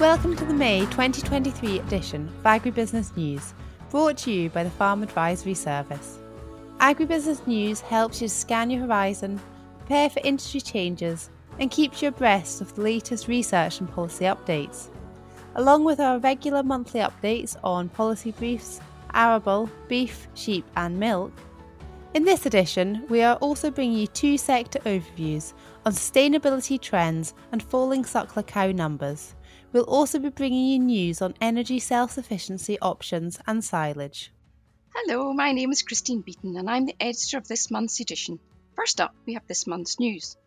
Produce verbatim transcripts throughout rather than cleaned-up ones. Welcome to the May twenty twenty-three edition of Agribusiness News, brought to you by the Farm Advisory Service. Agribusiness News helps you scan your horizon, prepare for industry changes, and keeps you abreast of the latest research and policy updates. Along with our regular monthly updates on policy briefs, arable, beef, sheep and milk, in this edition we are also bringing you two sector overviews on sustainability trends and falling suckler cow numbers. We'll also be bringing you news on energy self-sufficiency options and silage. Hello, my name is Christine Beaton and I'm the editor of this month's edition. First up, we have this month's news.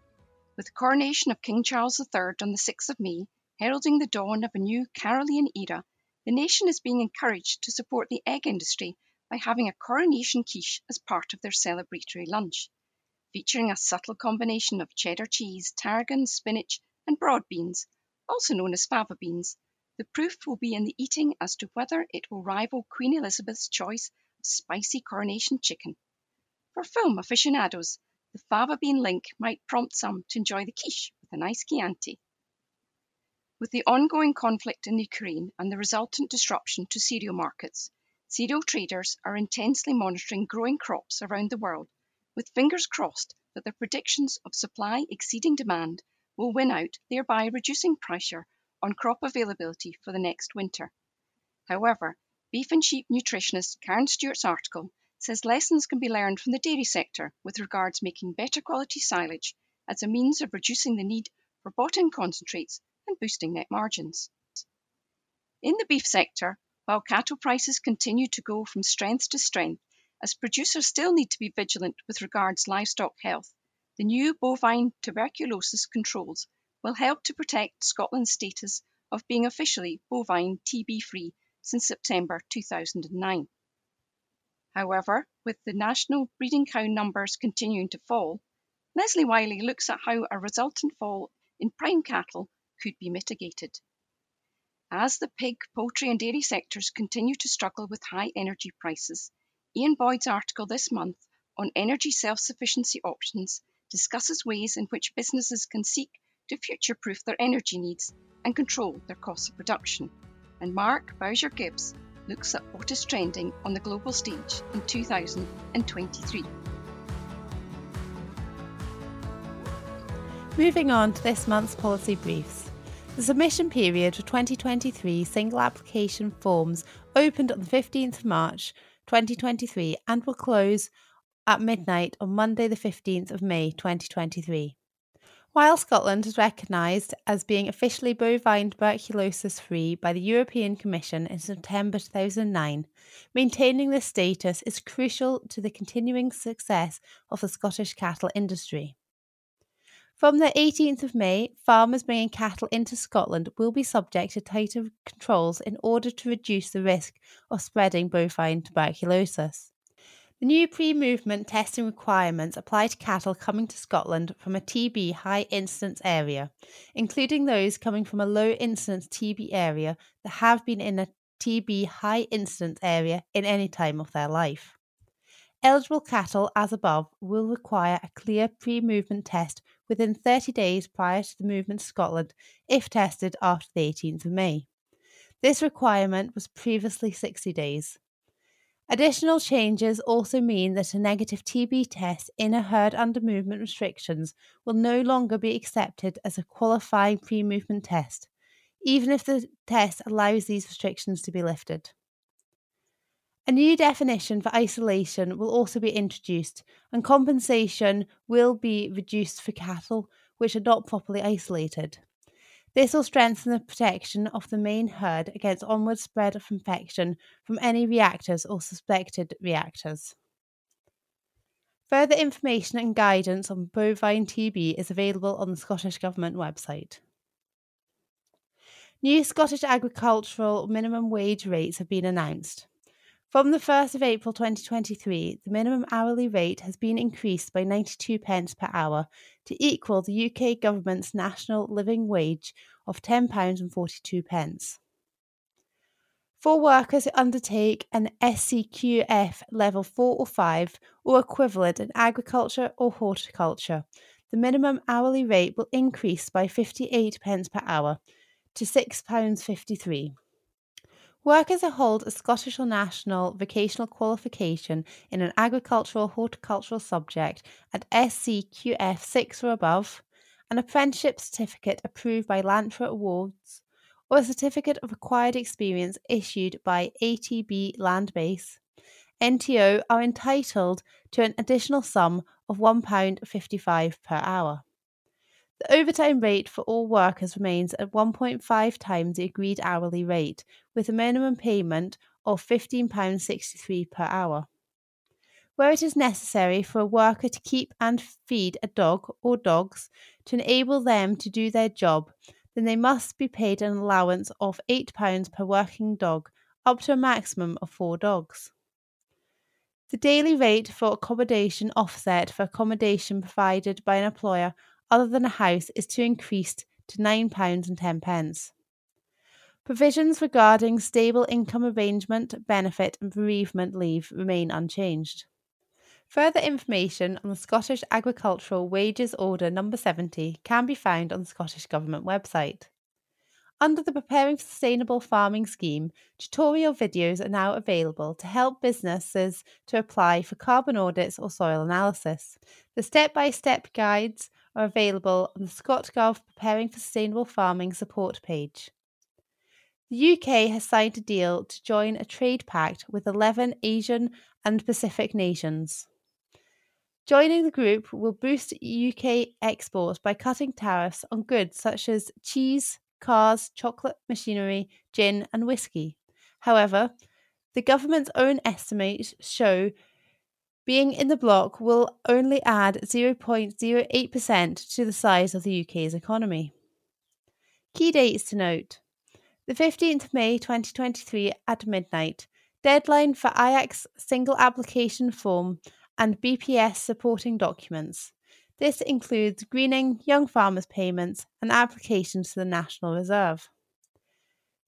With the coronation of King Charles the Third on the sixth of May, heralding the dawn of a new Carolean era, the nation is being encouraged to support the egg industry by having a coronation quiche as part of their celebratory lunch. Featuring a subtle combination of cheddar cheese, tarragon, spinach and broad beans, also known as fava beans, the proof will be in the eating as to whether it will rival Queen Elizabeth's choice of spicy coronation chicken. For film aficionados, the fava bean link might prompt some to enjoy the quiche with a nice Chianti. With the ongoing conflict in Ukraine and the resultant disruption to cereal markets, cereal traders are intensely monitoring growing crops around the world, with fingers crossed that their predictions of supply exceeding demand will win out, thereby reducing pressure on crop availability for the next winter. However, beef and sheep nutritionist Karen Stewart's article says lessons can be learned from the dairy sector with regards making better quality silage as a means of reducing the need for bought-in concentrates and boosting net margins. In the beef sector, while cattle prices continue to go from strength to strength, as producers still need to be vigilant with regards livestock health, the new bovine tuberculosis controls will help to protect Scotland's status of being officially bovine T B free since September two thousand nine. However, with the national breeding cow numbers continuing to fall, Lesley Wiley looks at how a resultant fall in prime cattle could be mitigated. As the pig, poultry and dairy sectors continue to struggle with high energy prices, Ian Boyd's article this month on energy self-sufficiency options discusses ways in which businesses can seek to future-proof their energy needs and control their costs of production. And Mark Bowsher-Gibbs looks at what is trending on the global stage in two thousand twenty-three. Moving on to this month's policy briefs. The submission period for twenty twenty-three single application forms opened on the fifteenth of March twenty twenty-three and will close at midnight on Monday the fifteenth of May twenty twenty-three. While Scotland is recognised as being officially bovine tuberculosis free by the European Commission in September two thousand nine, maintaining this status is crucial to the continuing success of the Scottish cattle industry. From the eighteenth of May, farmers bringing cattle into Scotland will be subject to tighter controls in order to reduce the risk of spreading bovine tuberculosis. The new pre-movement testing requirements apply to cattle coming to Scotland from a T B high incidence area, including those coming from a low incidence T B area that have been in a T B high incidence area in any time of their life. Eligible cattle, as above, will require a clear pre-movement test within thirty days prior to the movement to Scotland if tested after the eighteenth of May. This requirement was previously sixty days. Additional changes also mean that a negative T B test in a herd under movement restrictions will no longer be accepted as a qualifying pre-movement test, even if the test allows these restrictions to be lifted. A new definition for isolation will also be introduced, and compensation will be reduced for cattle which are not properly isolated. This will strengthen the protection of the main herd against onward spread of infection from any reactors or suspected reactors. Further information and guidance on bovine T B is available on the Scottish Government website. New Scottish agricultural minimum wage rates have been announced. From the first of April twenty twenty-three, the minimum hourly rate has been increased by ninety-two pence per hour to equal the U K government's national living wage of ten pounds forty-two. For workers who undertake an S C Q F level four or five or equivalent in agriculture or horticulture, the minimum hourly rate will increase by fifty-eight pence per hour to six pounds fifty-three. Workers who hold a Scottish or national vocational qualification in an agricultural or horticultural subject at S C Q F six or above, an apprenticeship certificate approved by Lantra Awards, or a certificate of acquired experience issued by A T B Landbase, N T O are entitled to an additional sum of one pound fifty-five per hour. The overtime rate for all workers remains at one point five times the agreed hourly rate, with a minimum payment of fifteen pounds sixty-three per hour. Where it is necessary for a worker to keep and feed a dog or dogs to enable them to do their job, then they must be paid an allowance of eight pounds per working dog, up to a maximum of four dogs. The daily rate for accommodation offset for accommodation provided by an employer other than a house is to increase to nine pounds ten. Provisions regarding stable income arrangement, benefit and bereavement leave remain unchanged. Further information on the Scottish Agricultural Wages Order number seventy can be found on the Scottish Government website. Under the Preparing for Sustainable Farming scheme, tutorial videos are now available to help businesses to apply for carbon audits or soil analysis. The step-by-step guides are available on the ScottGov Preparing for Sustainable Farming support page. The U K has signed a deal to join a trade pact with eleven Asian and Pacific nations. Joining the group will boost U K exports by cutting tariffs on goods such as cheese, cars, chocolate machinery, gin and whisky. However, the government's own estimates show being in the bloc will only add zero point zero eight percent to the size of the U K's economy. Key dates to note. The fifteenth of May twenty twenty-three at midnight, deadline for I A C's single application form and B P S supporting documents. This includes greening, young farmers payments and applications to the National Reserve.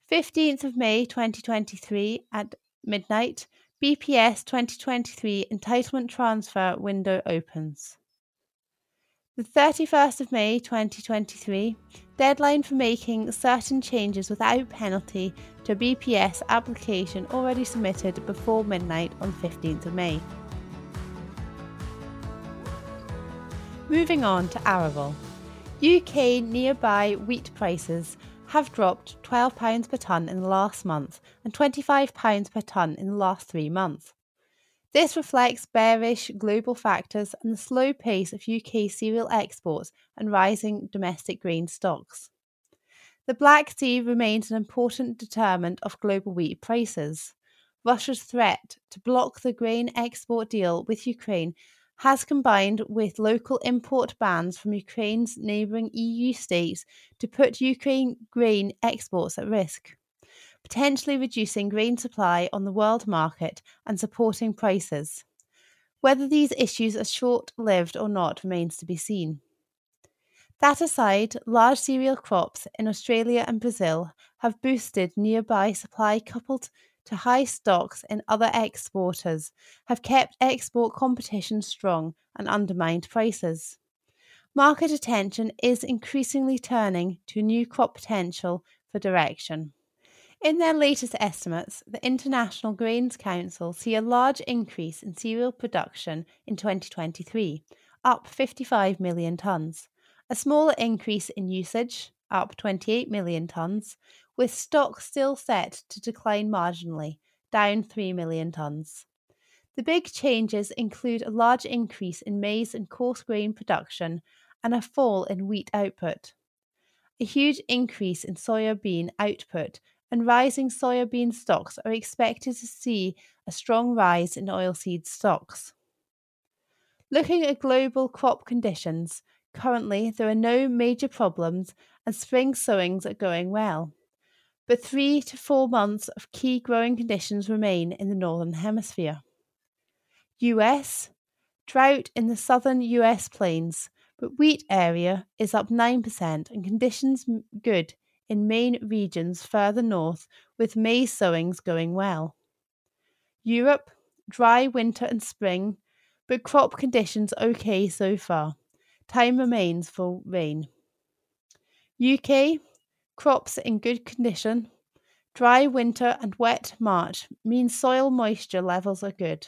fifteenth of May twenty twenty-three at midnight, B P S twenty twenty-three entitlement transfer window opens. The thirty-first of May twenty twenty-three, deadline for making certain changes without penalty to a B P S application already submitted before midnight on fifteenth of May. Moving on to arable. U K nearby wheat prices have dropped twelve pounds per tonne in the last month and twenty-five pounds per tonne in the last three months. This reflects bearish global factors and the slow pace of U K cereal exports and rising domestic grain stocks. The Black Sea remains an important determinant of global wheat prices. Russia's threat to block the grain export deal with Ukraine has combined with local import bans from Ukraine's neighbouring E U states to put Ukraine grain exports at risk, potentially reducing grain supply on the world market and supporting prices. Whether these issues are short-lived or not remains to be seen. That aside, large cereal crops in Australia and Brazil have boosted nearby supply coupled to high stocks in other exporters, have kept export competition strong and undermined prices. Market attention is increasingly turning to new crop potential for direction. In their latest estimates, the International Grains Council see a large increase in cereal production in twenty twenty-three, up fifty-five million tonnes, a smaller increase in usage, up twenty-eight million tonnes, with stock still set to decline marginally, down three million tonnes. The big changes include a large increase in maize and coarse grain production and a fall in wheat output, a huge increase in soybean output, and rising soybean stocks are expected to see a strong rise in oilseed stocks. Looking at global crop conditions, currently there are no major problems and spring sowings are going well, but three to four months of key growing conditions remain in the Northern Hemisphere. U S. Drought in the southern U S plains, but wheat area is up nine percent and conditions good in main regions further north, with maize sowings going well. Europe, dry winter and spring, but crop conditions okay so far. Time remains for rain. U K, Crops in good condition. Dry winter and wet March means soil moisture levels are good.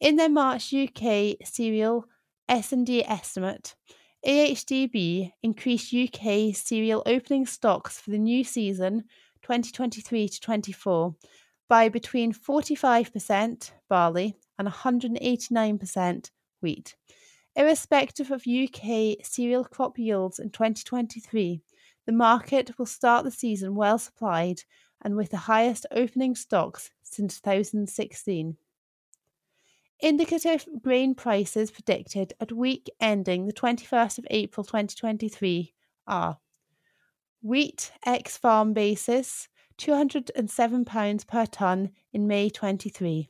In their March U K cereal S and D estimate, A H D B increased U K cereal opening stocks for the new season twenty twenty-three to twenty-four by between forty-five percent barley and one hundred eighty-nine percent wheat, irrespective of U K cereal crop yields in twenty twenty-three. The market will start the season well supplied and with the highest opening stocks since two thousand sixteen. Indicative grain prices predicted at week ending the twenty-first of April twenty twenty-three are: wheat ex farm basis two hundred and seven pounds per tonne in May twenty-three,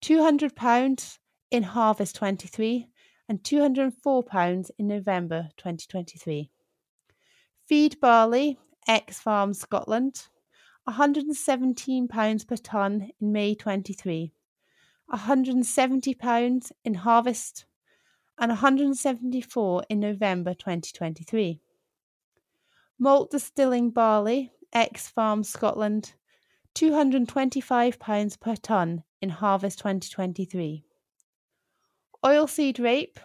two hundred pounds in harvest twenty-three and two hundred and four pounds in November twenty twenty-three. Feed barley, ex-farm Scotland, one hundred and seventeen pounds per tonne in May twenty-three, one hundred and seventy pounds in harvest and one hundred and seventy-four pounds in November twenty twenty-three. Malt distilling barley, ex-farm Scotland, two hundred and twenty-five pounds per tonne in harvest twenty twenty-three. Oilseed rape,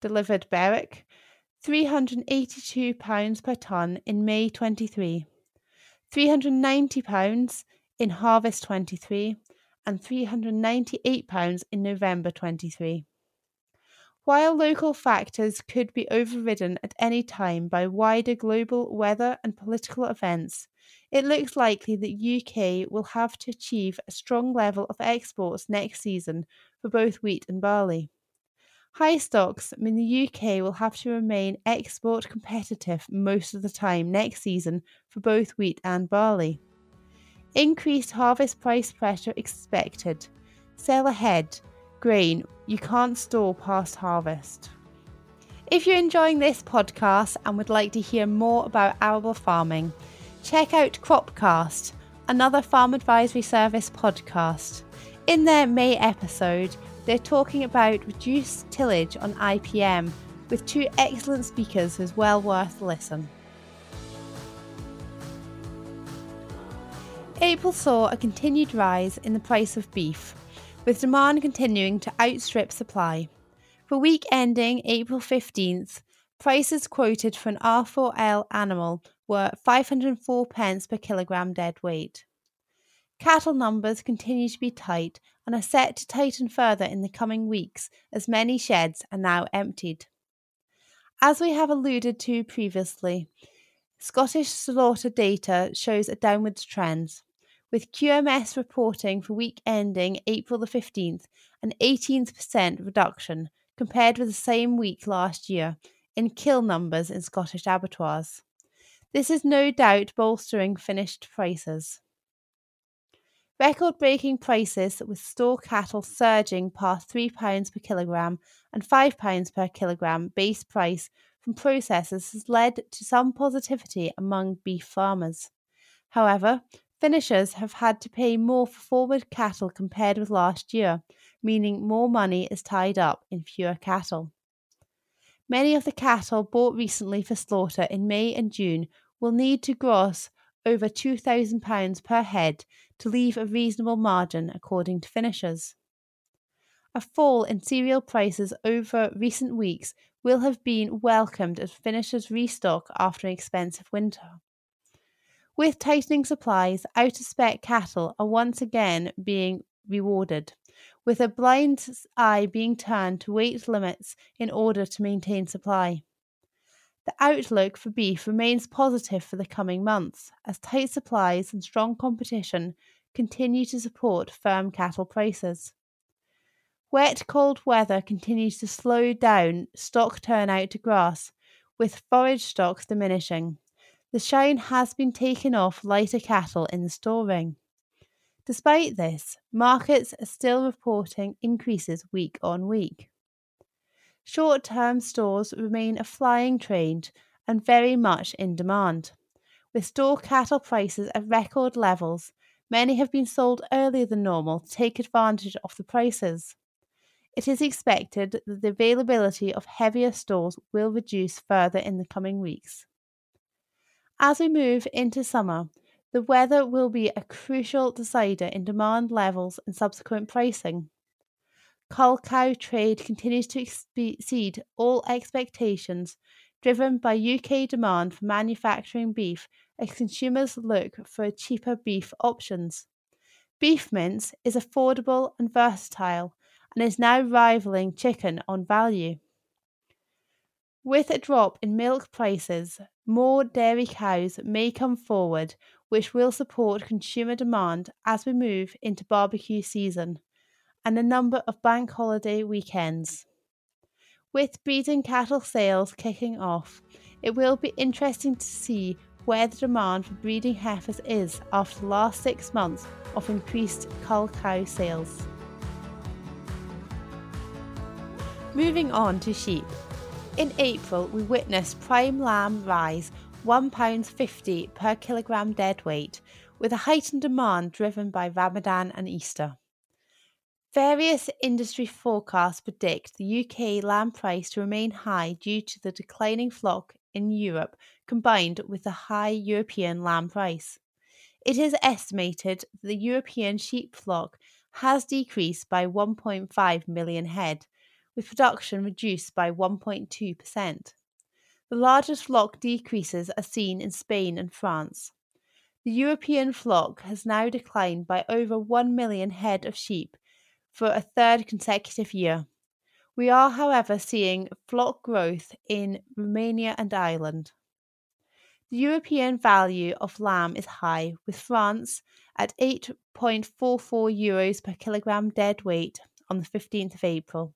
delivered Berwick, three hundred and eighty-two pounds per tonne in May twenty-three, three hundred and ninety pounds in harvest twenty-three and three hundred and ninety-eight pounds in November twenty-three. While local factors could be overridden at any time by wider global weather and political events, it looks likely that U K will have to achieve a strong level of exports next season for both wheat and barley. High stocks mean the U K will have to remain export competitive most of the time next season for both wheat and barley. Increased harvest price pressure expected. Sell ahead. Grain you can't store past harvest. If you're enjoying this podcast and would like to hear more about arable farming, check out Cropcast, another Farm Advisory Service podcast. In their May episode, they're talking about reduced tillage on I P M with two excellent speakers who's well worth a listen. April saw a continued rise in the price of beef, with demand continuing to outstrip supply. For week ending April fifteenth, prices quoted for an R four L animal were five hundred and four pence per kilogram dead weight. Cattle numbers continue to be tight and are set to tighten further in the coming weeks as many sheds are now emptied. As we have alluded to previously, Scottish slaughter data shows a downwards trend, with Q M S reporting for week ending April the fifteenth an eighteen percent reduction compared with the same week last year in kill numbers in Scottish abattoirs. This is no doubt bolstering finished prices. Record-breaking prices with store cattle surging past three pounds per kilogram and five pounds per kilogram base price from processors has led to some positivity among beef farmers. However, finishers have had to pay more for forward cattle compared with last year, meaning more money is tied up in fewer cattle. Many of the cattle bought recently for slaughter in May and June will need to gross over two thousand pounds per head to leave a reasonable margin, according to finishers. A fall in cereal prices over recent weeks will have been welcomed as finishers restock after an expensive winter. With tightening supplies, out-of-spec cattle are once again being rewarded, with a blind eye being turned to weight limits in order to maintain supply. The outlook for beef remains positive for the coming months, as tight supplies and strong competition continue to support firm cattle prices. Wet, cold weather continues to slow down stock turnout to grass, with forage stocks diminishing. The shine has been taken off lighter cattle in the store ring. Despite this, markets are still reporting increases week on week. Short-term stores remain a flying trade and very much in demand. With store cattle prices at record levels, many have been sold earlier than normal to take advantage of the prices. It is expected that the availability of heavier stores will reduce further in the coming weeks. As we move into summer, the weather will be a crucial decider in demand levels and subsequent pricing. Cull cow trade continues to exceed all expectations, driven by U K demand for manufacturing beef as consumers look for cheaper beef options. Beef mince is affordable and versatile and is now rivaling chicken on value. With a drop in milk prices, more dairy cows may come forward, which will support consumer demand as we move into barbecue season and a number of bank holiday weekends. With breeding cattle sales kicking off, it will be interesting to see where the demand for breeding heifers is after the last six months of increased cull cow sales. Moving on to sheep. In April, we witnessed prime lamb rise one pound fifty per kilogram deadweight, with a heightened demand driven by Ramadan and Easter. Various industry forecasts predict the U K lamb price to remain high due to the declining flock in Europe combined with the high European lamb price. It is estimated that the European sheep flock has decreased by one point five million head, with production reduced by one point two percent. The largest flock decreases are seen in Spain and France. The European flock has now declined by over one million head of sheep for a third consecutive year. We are, however, seeing flock growth in Romania and Ireland. The European value of lamb is high, with France at eight point four four euros per kilogram deadweight on the fifteenth of April,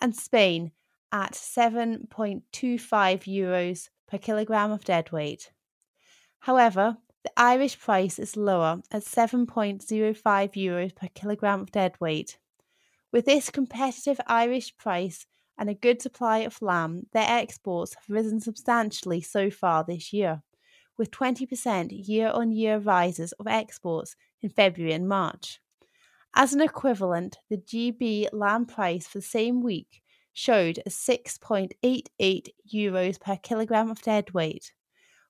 and Spain at seven point two five euros per kilogram of deadweight. However, the Irish price is lower at seven point zero five euros per kilogram of deadweight. With this competitive Irish price and a good supply of lamb, their exports have risen substantially so far this year, with twenty percent year-on-year rises of exports in February and March. As an equivalent, the G B lamb price for the same week showed six point eight eight euros per kilogram of deadweight,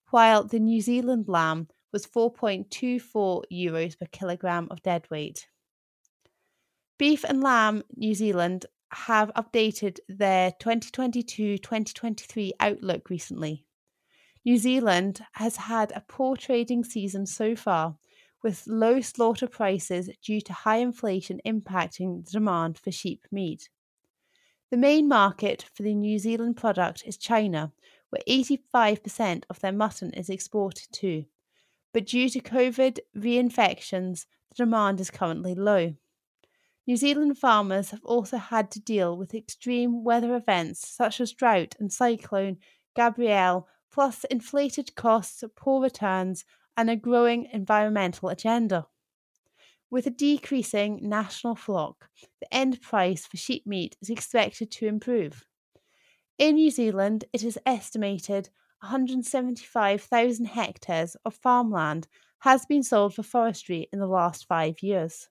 while the New Zealand lamb was four point two four euros per kilogram of deadweight. Beef and Lamb New Zealand have updated their twenty twenty-two twenty twenty-three outlook recently. New Zealand has had a poor trading season so far, with low slaughter prices due to high inflation impacting the demand for sheep meat. The main market for the New Zealand product is China, where eighty-five percent of their mutton is exported to, but due to COVID reinfections, the demand is currently low. New Zealand farmers have also had to deal with extreme weather events such as drought and cyclone Gabrielle, plus inflated costs, poor returns, and a growing environmental agenda. With a decreasing national flock, the end price for sheep meat is expected to improve. In New Zealand, it is estimated one hundred seventy-five thousand hectares of farmland has been sold for forestry in the last five years.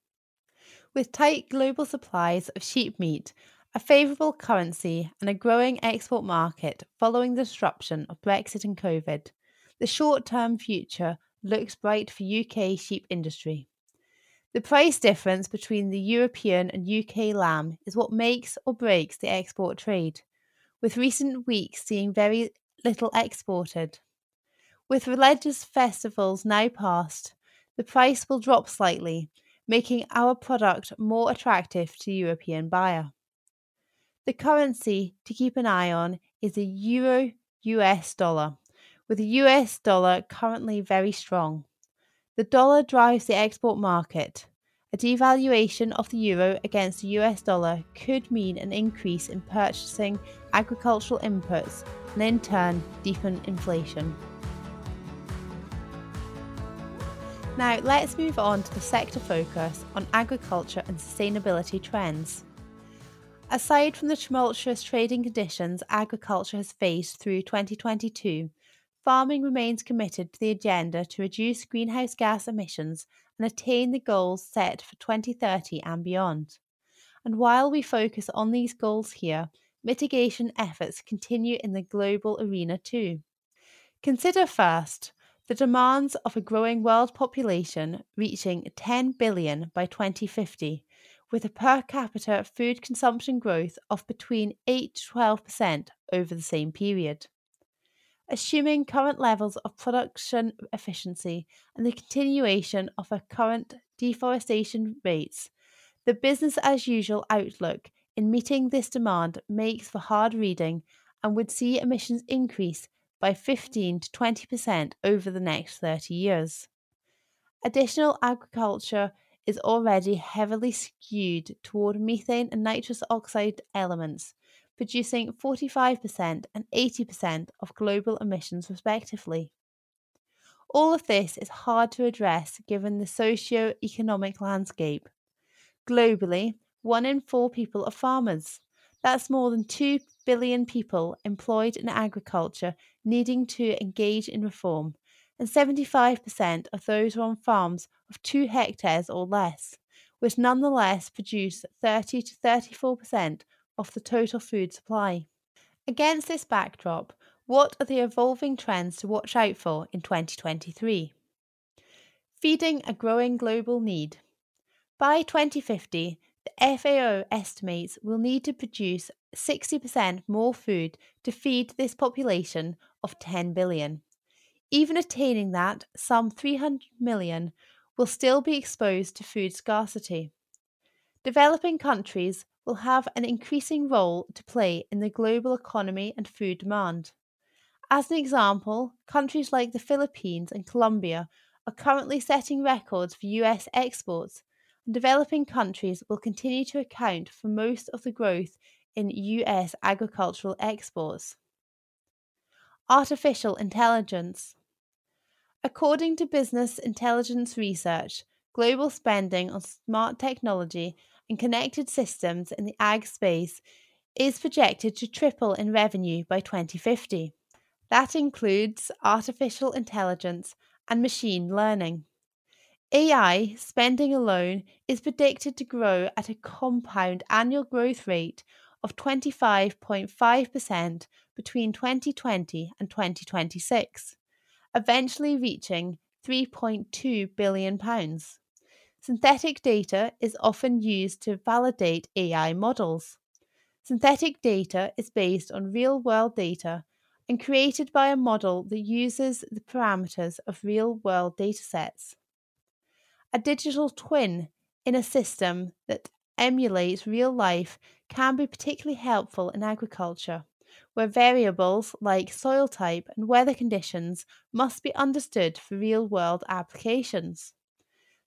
With tight global supplies of sheep meat, a favourable currency and a growing export market following the disruption of Brexit and COVID, the short-term future looks bright for U K sheep industry. The price difference between the European and U K lamb is what makes or breaks the export trade, with recent weeks seeing very little exported. With religious festivals now past, the price will drop slightly, making our product more attractive to the European buyer. The currency to keep an eye on is the euro-U S dollar, with the U S dollar currently very strong. The dollar drives the export market. A devaluation of the euro against the U S dollar could mean an increase in purchasing agricultural inputs and in turn deepen inflation. Now let's move on to the sector focus on agriculture and sustainability trends. Aside from the tumultuous trading conditions agriculture has faced through twenty twenty-two, farming remains committed to the agenda to reduce greenhouse gas emissions and attain the goals set for twenty thirty and beyond. And while we focus on these goals here, mitigation efforts continue in the global arena too. Consider first The demands of a growing world population reaching ten billion by twenty fifty, with a per capita food consumption growth of between eight to twelve percent over the same period. Assuming current levels of production efficiency and the continuation of our current deforestation rates, the business-as-usual outlook in meeting this demand makes for hard reading and would see emissions increase by fifteen to twenty percent over the next thirty years. Additional agriculture is already heavily skewed toward methane and nitrous oxide elements, producing forty-five percent and eighty percent of global emissions respectively. All of this is hard to address given the socio-economic landscape. Globally, one in four people are farmers. That's more than two billion people employed in agriculture needing to engage in reform, and seventy-five percent of those are on farms of two hectares or less, which nonetheless produce thirty to thirty-four percent of the total food supply. Against this backdrop, what are the evolving trends to watch out for in twenty twenty-three? Feeding a growing global need. By twenty fifty, the F A O estimates we'll need to produce sixty percent more food to feed this population of ten billion. Even attaining that, some three hundred million will still be exposed to food scarcity. Developing countries will have an increasing role to play in the global economy and food demand. As an example, countries like the Philippines and Colombia are currently setting records for U S exports, and developing countries will continue to account for most of the growth in U S agricultural exports. Artificial intelligence. According to business intelligence research, global spending on smart technology and connected systems in the ag space is projected to triple in revenue by twenty fifty. That includes artificial intelligence and machine learning. A I spending alone is predicted to grow at a compound annual growth rate of twenty-five point five percent between twenty twenty and twenty twenty-six, eventually reaching three point two billion pounds. Synthetic data is often used to validate A I models. Synthetic data is based on real-world data and created by a model that uses the parameters of real-world datasets. A digital twin in a system that emulates real life can be particularly helpful in agriculture, where variables like soil type and weather conditions must be understood for real-world applications.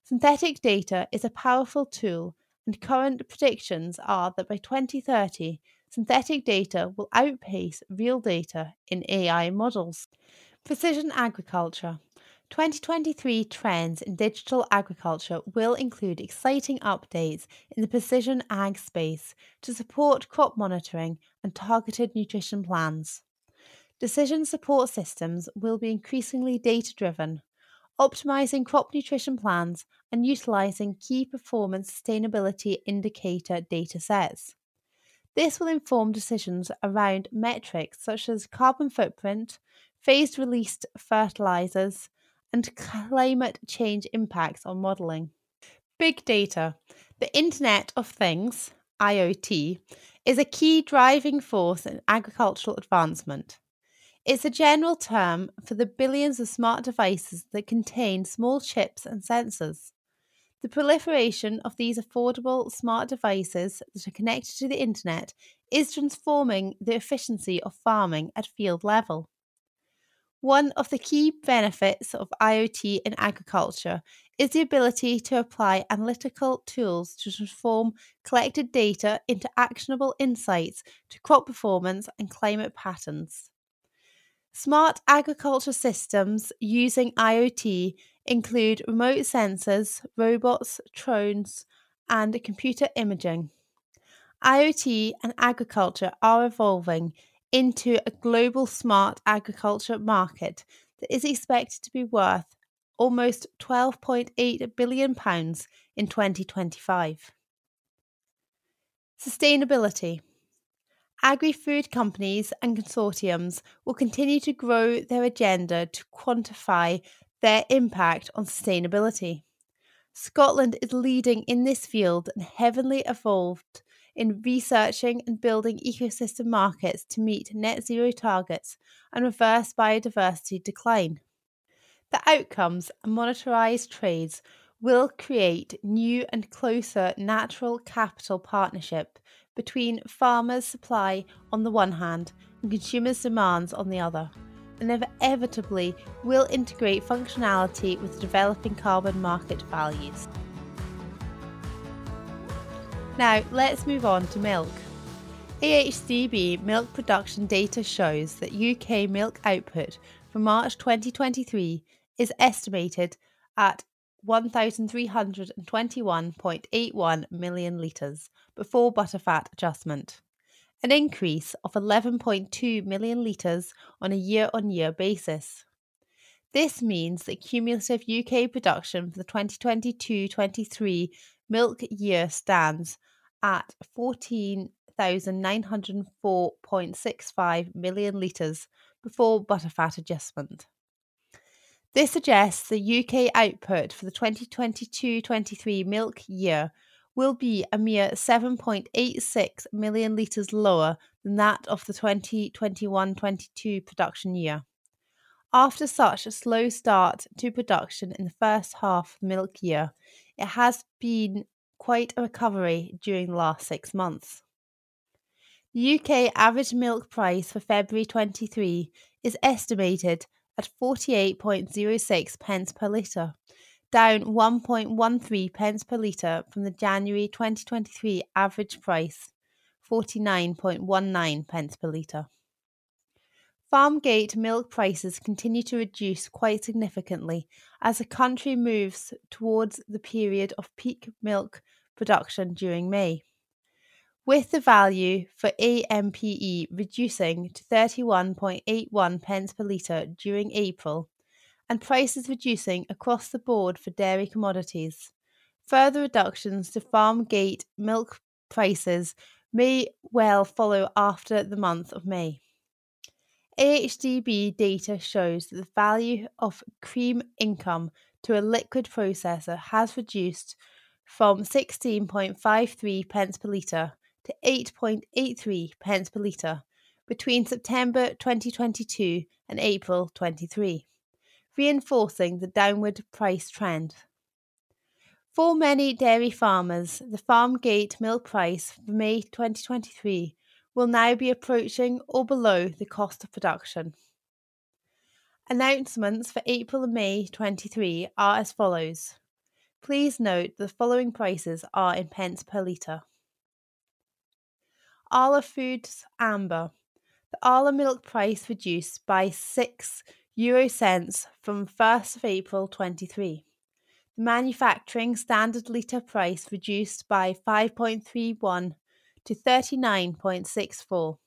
Synthetic data is a powerful tool, and current predictions are that by twenty thirty, synthetic data will outpace real data in A I models. Precision agriculture. twenty twenty-three trends in digital agriculture will include exciting updates in the precision ag space to support crop monitoring and targeted nutrition plans. Decision support systems will be increasingly data-driven, optimising crop nutrition plans and utilising key performance sustainability indicator data sets. This will inform decisions around metrics such as carbon footprint, phased-released fertilisers, and climate change impacts on modelling. Big data. The Internet of Things, I O T, is a key driving force in agricultural advancement. It's a general term for the billions of smart devices that contain small chips and sensors. The proliferation of these affordable smart devices that are connected to the internet is transforming the efficiency of farming at field level. One of the key benefits of I O T in agriculture is the ability to apply analytical tools to transform collected data into actionable insights to crop performance and climate patterns. Smart agriculture systems using I O T include remote sensors, robots, drones, and computer imaging. I O T and agriculture are evolving into a global smart agriculture market that is expected to be worth almost twelve point eight billion pounds in twenty twenty-five. Sustainability. Agri-food companies and consortiums will continue to grow their agenda to quantify their impact on sustainability. Scotland is leading in this field and heavily involved in researching and building ecosystem markets to meet net zero targets and reverse biodiversity decline. The outcomes and monetarised trades will create new and closer natural capital partnership between farmers' supply on the one hand and consumers' demands on the other, and inevitably will integrate functionality with developing carbon market values. Now let's move on to milk. A H D B milk production data shows that U K milk output for March twenty twenty-three is estimated at one thousand three hundred twenty-one point eight one million litres before butterfat adjustment, an increase of eleven point two million litres on a year-on-year basis. This means that cumulative U K production for the twenty twenty-two twenty-three milk year stands at fourteen thousand nine hundred four point six five million litres before butterfat adjustment. This suggests the U K output for the twenty twenty-two twenty-three milk year will be a mere seven point eight six million litres lower than that of the twenty twenty-one twenty-two production year. After such a slow start to production in the first half of the milk year, it has been quite a recovery during the last six months. The U K average milk price for February twenty-three is estimated at forty-eight point zero six pence per litre, down one point one three pence per litre from the January twenty twenty-three average price, forty-nine point one nine pence per litre. Farm gate milk prices continue to reduce quite significantly as the country moves towards the period of peak milk production during May, with the value for A M P E reducing to thirty-one point eight one pence per litre during April, and prices reducing across the board for dairy commodities. Further reductions to farm gate milk prices may well follow after the month of May. A H D B data shows that the value of cream income to a liquid processor has reduced from sixteen point five three pence per litre to eight point eight three pence per litre between September twenty twenty-two and April twenty-three, reinforcing the downward price trend. For many dairy farmers, the farm gate milk price for May twenty twenty-three will now be approaching or below the cost of production. Announcements for April and May twenty-three are as follows. Please note the following prices are in pence per litre. Arla Foods Amber. The Arla milk price reduced by six euro cents from first of April twenty-three. The manufacturing standard litre price reduced by five point three one to thirty-nine point six four.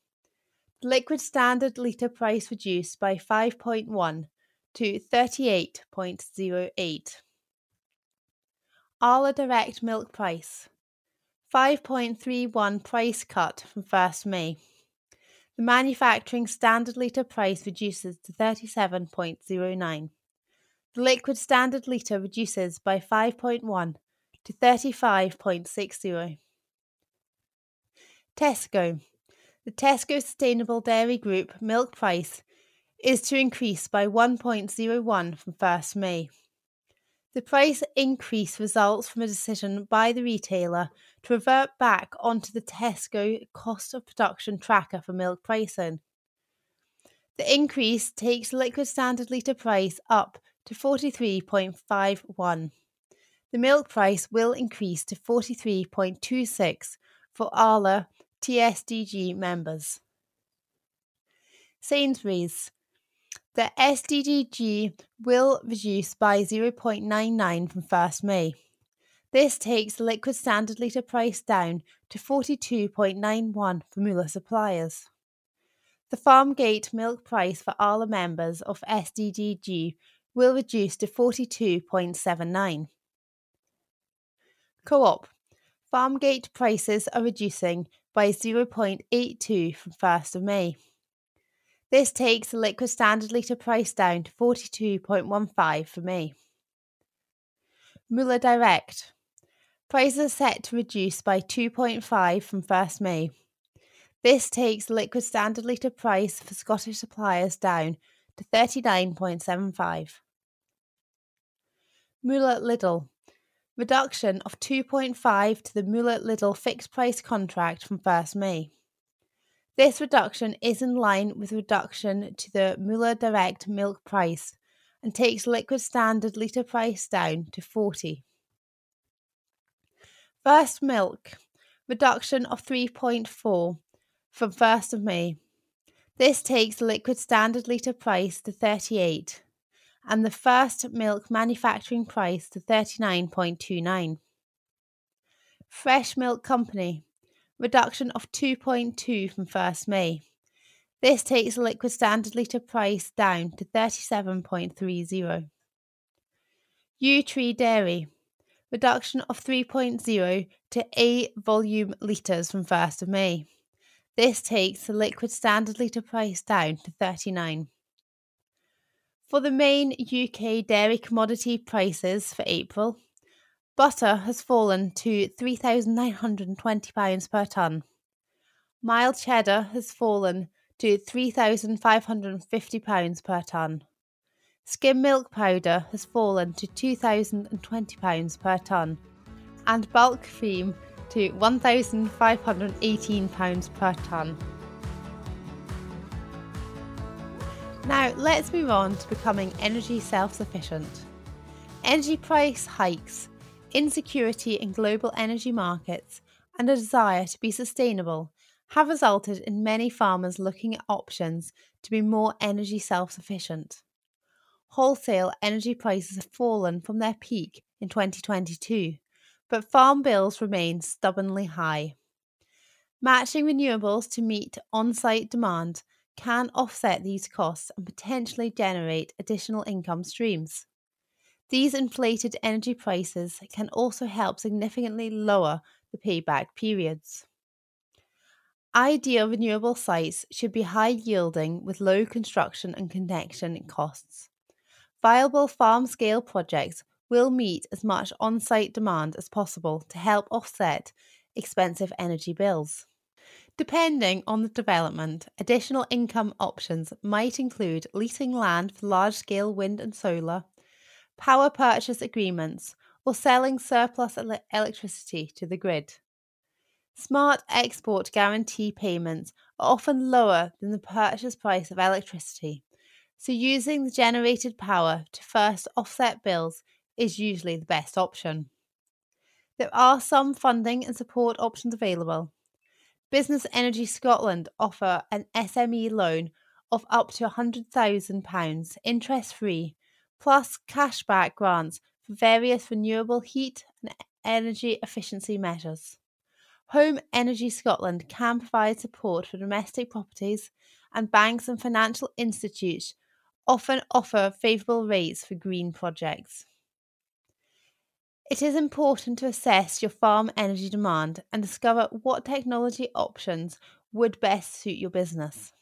The liquid standard litre price reduced by five point one to thirty-eight point zero eight. Arla direct milk price. five point three one price cut from first of May. The manufacturing standard litre price reduces to thirty-seven point zero nine. The liquid standard litre reduces by five point one to thirty-five point six zero. Tesco. The Tesco Sustainable Dairy Group milk price is to increase by one point zero one from first of May. The price increase results from a decision by the retailer to revert back onto the Tesco cost of production tracker for milk pricing. The increase takes liquid standard litre price up to forty-three point five one. The milk price will increase to forty-three point two six for Arla T S D G members. Sainsbury's. The S D G will reduce by zero point nine nine from first of May. This takes the liquid standard litre price down to forty-two point nine one for Muller suppliers. The farm gate milk price for Arla members of S D G will reduce to forty-two point seven nine. Co-op. farm gate prices are reducing by zero point eight two from first of May. This takes the liquid standard litre price down to forty-two point one five for May. Muller Direct. Prices are set to reduce by two point five from first of May. This takes the liquid standard litre price for Scottish suppliers down to thirty-nine point seven five. Muller Lidl. Reduction of two point five to the Muller Lidl fixed price contract from first of May. This reduction is in line with reduction to the Muller Direct milk price and takes liquid standard litre price down to forty. First Milk. Reduction of three point four from first of May. This takes the liquid standard litre price to thirty-eight and the First Milk manufacturing price to thirty-nine point two nine. Fresh Milk Company. Reduction of two point two from first of May. This takes the liquid standard litre price down to thirty-seven point three zero. Yew Tree Dairy. Reduction of three point zero to eight volume litres from first of May. This takes the liquid standard litre price down to thirty-nine. For the main U K dairy commodity prices for April, butter has fallen to three thousand nine hundred twenty pounds per tonne. Mild cheddar has fallen to three thousand five hundred fifty pounds per tonne. Skim milk powder has fallen to two thousand twenty pounds per tonne and bulk cream to one thousand five hundred eighteen pounds per tonne. Now let's move on to becoming energy self-sufficient. Energy price hikes, insecurity in global energy markets and a desire to be sustainable have resulted in many farmers looking at options to be more energy self-sufficient. Wholesale energy prices have fallen from their peak in twenty twenty-two, but farm bills remain stubbornly high. Matching renewables to meet on-site demand can offset these costs and potentially generate additional income streams. These inflated energy prices can also help significantly lower the payback periods. Ideal renewable sites should be high-yielding with low construction and connection costs. Viable farm-scale projects will meet as much on-site demand as possible to help offset expensive energy bills. Depending on the development, additional income options might include leasing land for large-scale wind and solar, power purchase agreements, or selling surplus ele- electricity to the grid. Smart export guarantee payments are often lower than the purchase price of electricity, so using the generated power to first offset bills is usually the best option. There are some funding and support options available. Business Energy Scotland offer an S M E loan of up to one hundred thousand pounds interest-free, plus cashback grants for various renewable heat and energy efficiency measures. Home Energy Scotland can provide support for domestic properties, and banks and financial institutes often offer favourable rates for green projects. It is important to assess your farm energy demand and discover what technology options would best suit your business.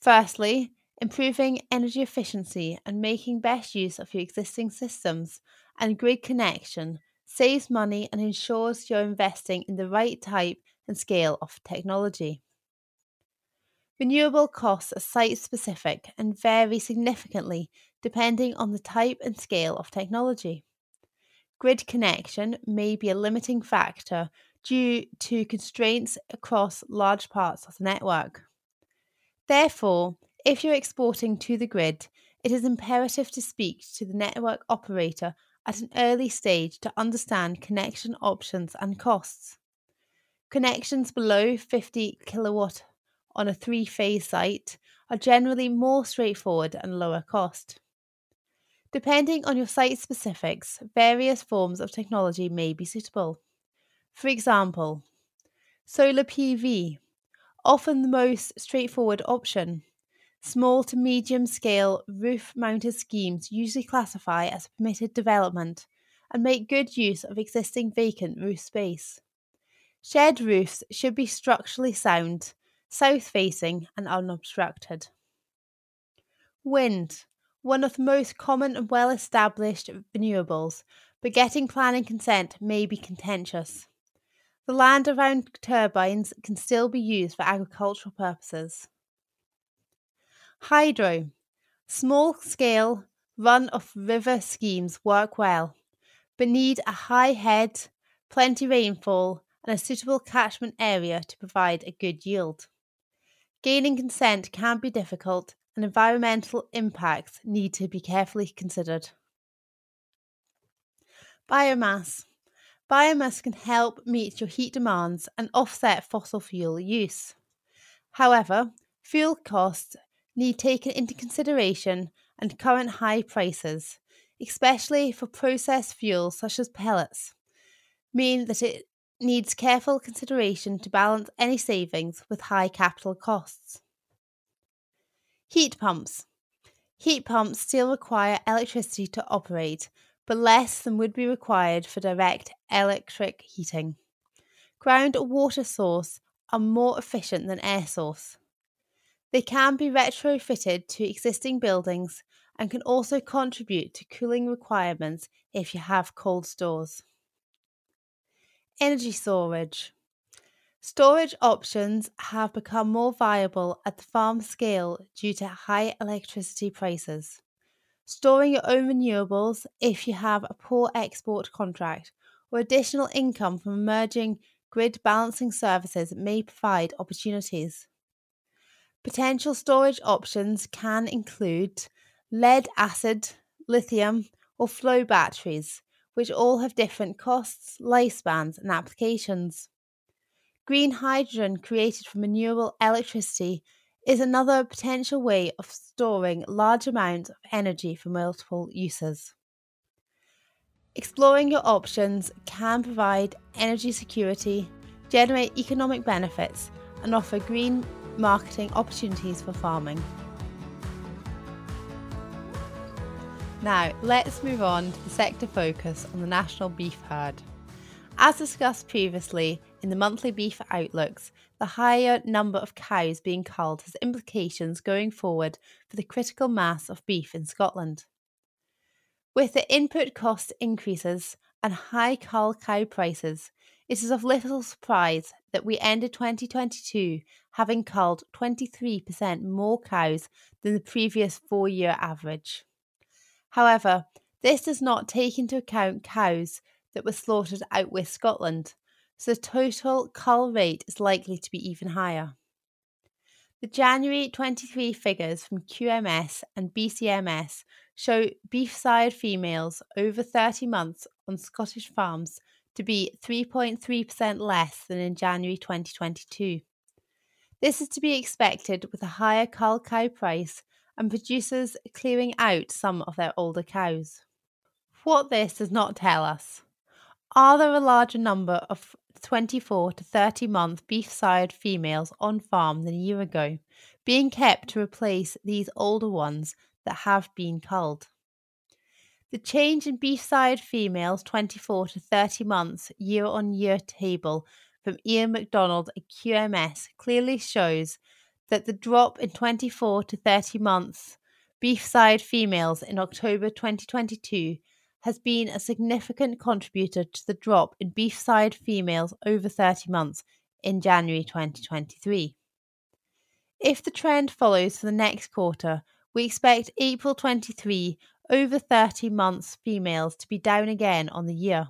Firstly, improving energy efficiency and making best use of your existing systems and grid connection saves money and ensures you're investing in the right type and scale of technology. Renewable costs are site-specific and vary significantly depending on the type and scale of technology. Grid connection may be a limiting factor due to constraints across large parts of the network. Therefore, if you're exporting to the grid, it is imperative to speak to the network operator at an early stage to understand connection options and costs. Connections below fifty kilowatt on a three-phase site are generally more straightforward and lower cost. Depending on your site specifics, various forms of technology may be suitable. For example, solar P V, often the most straightforward option. Small to medium-scale roof-mounted schemes usually classify as permitted development and make good use of existing vacant roof space. Shed roofs should be structurally sound, south-facing and unobstructed. Wind, one of the most common and well-established renewables, but getting planning consent may be contentious. The land around turbines can still be used for agricultural purposes. Hydro. Small-scale run-of-river schemes work well, but need a high head, plenty rainfall and a suitable catchment area to provide a good yield. Gaining consent can be difficult and environmental impacts need to be carefully considered. Biomass. Biomass can help meet your heat demands and offset fossil fuel use. However, fuel costs need taken into consideration and current high prices, especially for processed fuels such as pellets, mean that it needs careful consideration to balance any savings with high capital costs. Heat pumps. Heat pumps still require electricity to operate, but less than would be required for direct electric heating. Ground or water source are more efficient than air source. They can be retrofitted to existing buildings and can also contribute to cooling requirements if you have cold stores. Energy storage. Storage options have become more viable at the farm scale due to high electricity prices. Storing your own renewables if you have a poor export contract or additional income from emerging grid balancing services may provide opportunities. Potential storage options can include lead-acid, lithium, or flow batteries, which all have different costs, lifespans, and applications. Green hydrogen created from renewable electricity is another potential way of storing large amounts of energy for multiple uses. Exploring your options can provide energy security, generate economic benefits, and offer green marketing opportunities for farming. Now, let's move on to the sector focus on the national beef herd. As discussed previously in the monthly beef outlooks, the higher number of cows being culled has implications going forward for the critical mass of beef in Scotland. With the input cost increases and high cull cow prices, it is of little surprise that we ended twenty twenty-two having culled twenty-three percent more cows than the previous four-year average. However, this does not take into account cows that were slaughtered out with Scotland, so the total cull rate is likely to be even higher. The January twenty-three figures from Q M S and B C M S show beef-sire females over thirty months on Scottish farms to be three point three percent less than in January twenty twenty-two. This is to be expected with a higher cull cow price and producers clearing out some of their older cows. What this does not tell us. Are there a larger number of twenty-four to thirty month beef-sired females on farm than a year ago, being kept to replace these older ones that have been culled? The change in beef-sired females twenty-four to thirty months year-on-year table from Ian MacDonald at Q M S clearly shows that the drop in twenty-four to thirty months beef-side females in October twenty twenty-two has been a significant contributor to the drop in beef-side females over thirty months in January twenty twenty-three. If the trend follows for the next quarter, we expect April twenty-three over thirty months females to be down again on the year,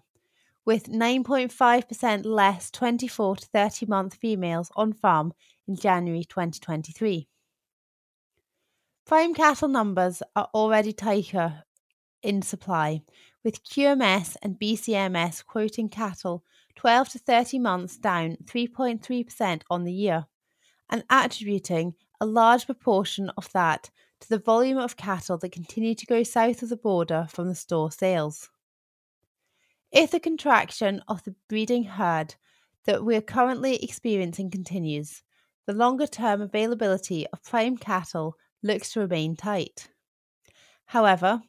with nine point five percent less twenty-four to thirty month females on farm in January twenty twenty-three. Prime cattle numbers are already tighter in supply, with Q M S and B C M S quoting cattle twelve to thirty months down three point three percent on the year, and attributing a large proportion of that to the volume of cattle that continue to go south of the border from the store sales. If the contraction of the breeding herd that we are currently experiencing continues, the longer-term availability of prime cattle looks to remain tight. However,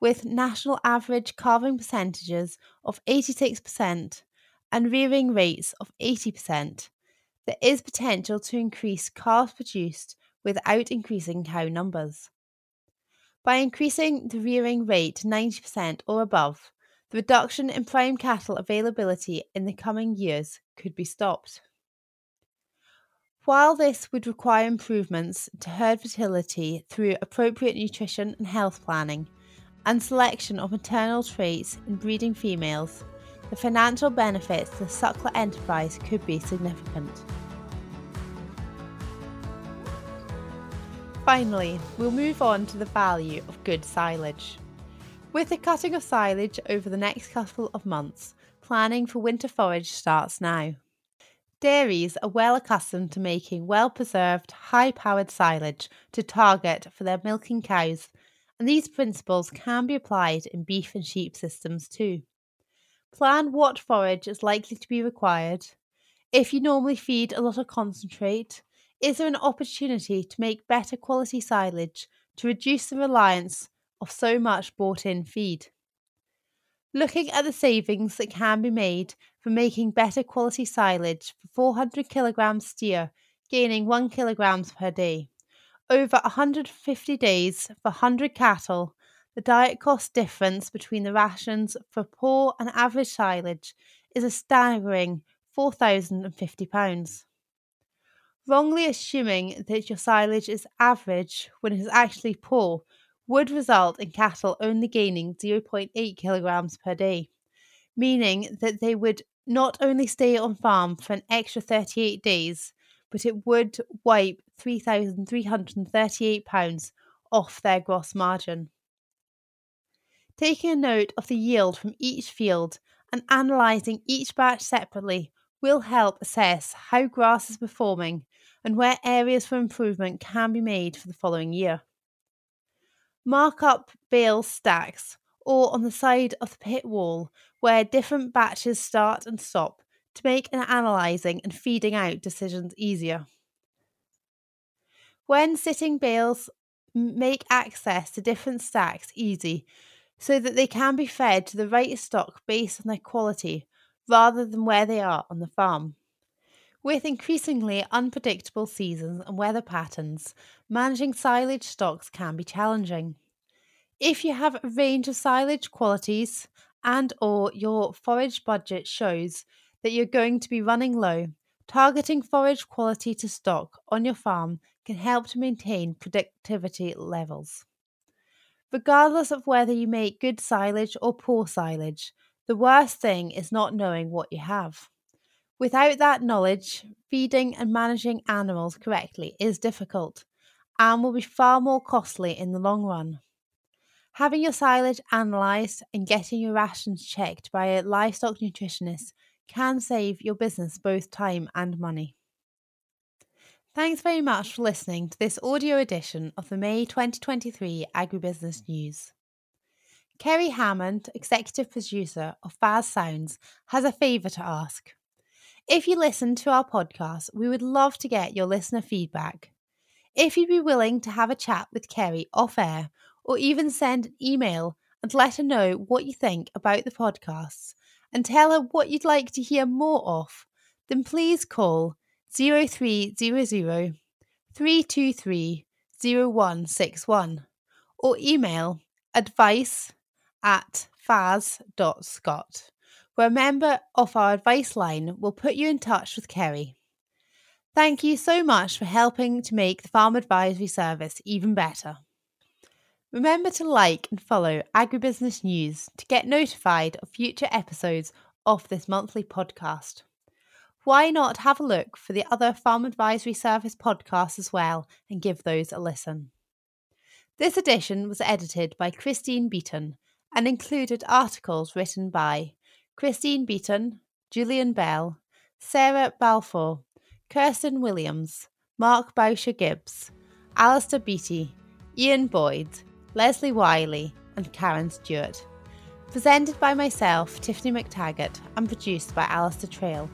with national average calving percentages of eighty-six percent and rearing rates of eighty percent, there is potential to increase calves produced without increasing cow numbers. By increasing the rearing rate to ninety percent or above, the reduction in prime cattle availability in the coming years could be stopped. While this would require improvements to herd fertility through appropriate nutrition and health planning and selection of maternal traits in breeding females, the financial benefits to the suckler enterprise could be significant. Finally, we'll move on to the value of good silage. With the cutting of silage over the next couple of months, planning for winter forage starts now. Dairies are well accustomed to making well-preserved, high-powered silage to target for their milking cows, and these principles can be applied in beef and sheep systems too. Plan what forage is likely to be required. If you normally feed a lot of concentrate, is there an opportunity to make better quality silage to reduce the reliance of so much bought-in feed? Looking at the savings that can be made for making better quality silage for four hundred kilogram steer gaining one kilogram per day, over one hundred fifty days for one hundred cattle, the diet cost difference between the rations for poor and average silage is a staggering four thousand fifty pounds. Wrongly assuming that your silage is average when it is actually poor would result in cattle only gaining zero point eight kilograms per day, meaning that they would not only stay on farm for an extra thirty-eight days, but it would wipe three thousand three hundred thirty-eight pounds off their gross margin. Taking a note of the yield from each field and analysing each batch separately will help assess how grass is performing and where areas for improvement can be made for the following year. Mark up bale stacks or on the side of the pit wall where different batches start and stop to make an analysing and feeding out decisions easier. When sitting bales, make access to different stacks easy so that they can be fed to the right stock based on their quality rather than where they are on the farm. With increasingly unpredictable seasons and weather patterns, managing silage stocks can be challenging. If you have a range of silage qualities and or your forage budget shows that you're going to be running low, targeting forage quality to stock on your farm can help to maintain productivity levels. Regardless of whether you make good silage or poor silage, the worst thing is not knowing what you have. Without that knowledge, feeding and managing animals correctly is difficult and will be far more costly in the long run. Having your silage analysed and getting your rations checked by a livestock nutritionist can save your business both time and money. Thanks very much for listening to this audio edition of the May twenty twenty-three Agribusiness News. Kerry Hammond, Executive Producer of Faz Sounds, has a favour to ask. If you listen to our podcast, we would love to get your listener feedback. If you'd be willing to have a chat with Kerry off air or even send an email and let her know what you think about the podcasts and tell her what you'd like to hear more of, then please call oh three hundred, three two three, oh one six one or email advice at faz dot scot. Where a member of our advice line will put you in touch with Kerry. Thank you so much for helping to make the Farm Advisory Service even better. Remember to like and follow Agribusiness News to get notified of future episodes of this monthly podcast. Why not have a look for the other Farm Advisory Service podcasts as well and give those a listen? This edition was edited by Christine Beaton and included articles written by Christine Beaton, Julian Bell, Sarah Balfour, Kirsten Williams, Mark Bowsher-Gibbs, Alistair Beattie, Ian Boyd, Lesley Wiley and Karen Stewart. Presented by myself, Tiffany McTaggart, and produced by Alistair Trail.